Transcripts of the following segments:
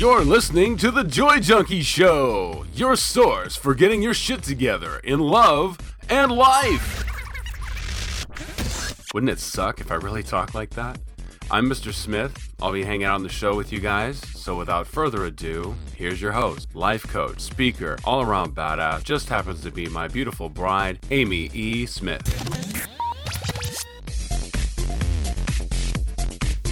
You're listening to The Joy Junkie Show, your source for getting your shit together in love and life. Wouldn't it suck if I really talked like that? I'm Mr. Smith. I'll be hanging out on the show with you guys. So without further ado, here's your host, life coach, speaker, all-around badass, just happens to be my beautiful bride, Amy E. Smith.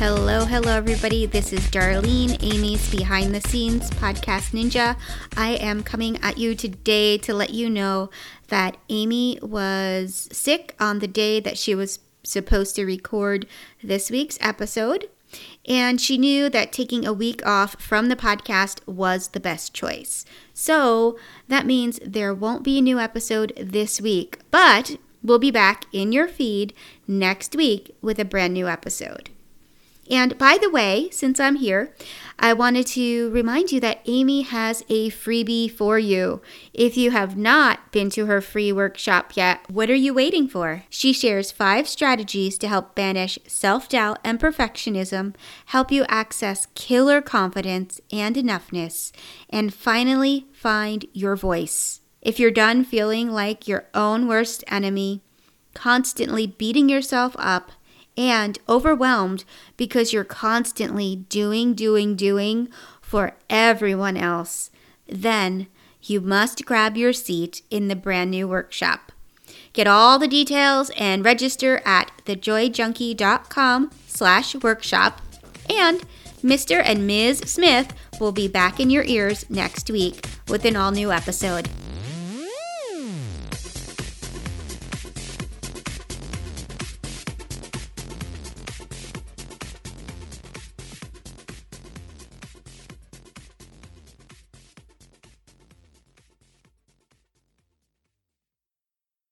Hello everybody, this is Darlene, Amy's Behind the Scenes Podcast Ninja. I am coming at you today to let you know that Amy was sick on the day that she was supposed to record this week's episode, and she knew that taking a week off from the podcast was the best choice. So that means there won't be a new episode this week, but we'll be back in your feed next week with a brand new episode. And by the way, since I'm here, I wanted to remind you that Amy has a freebie for you. If you have not been to her free workshop yet, what are you waiting for? She shares 5 strategies to help banish self-doubt and perfectionism, help you access killer confidence and enoughness, and finally find your voice. If you're done feeling like your own worst enemy, constantly beating yourself up, and overwhelmed because you're constantly doing for everyone else, then you must grab your seat in the brand new workshop. Get all the details and register at TheJoyJunkie.com/Workshop. And Mr. and Ms. Smith will be back in your ears next week with an all-new episode.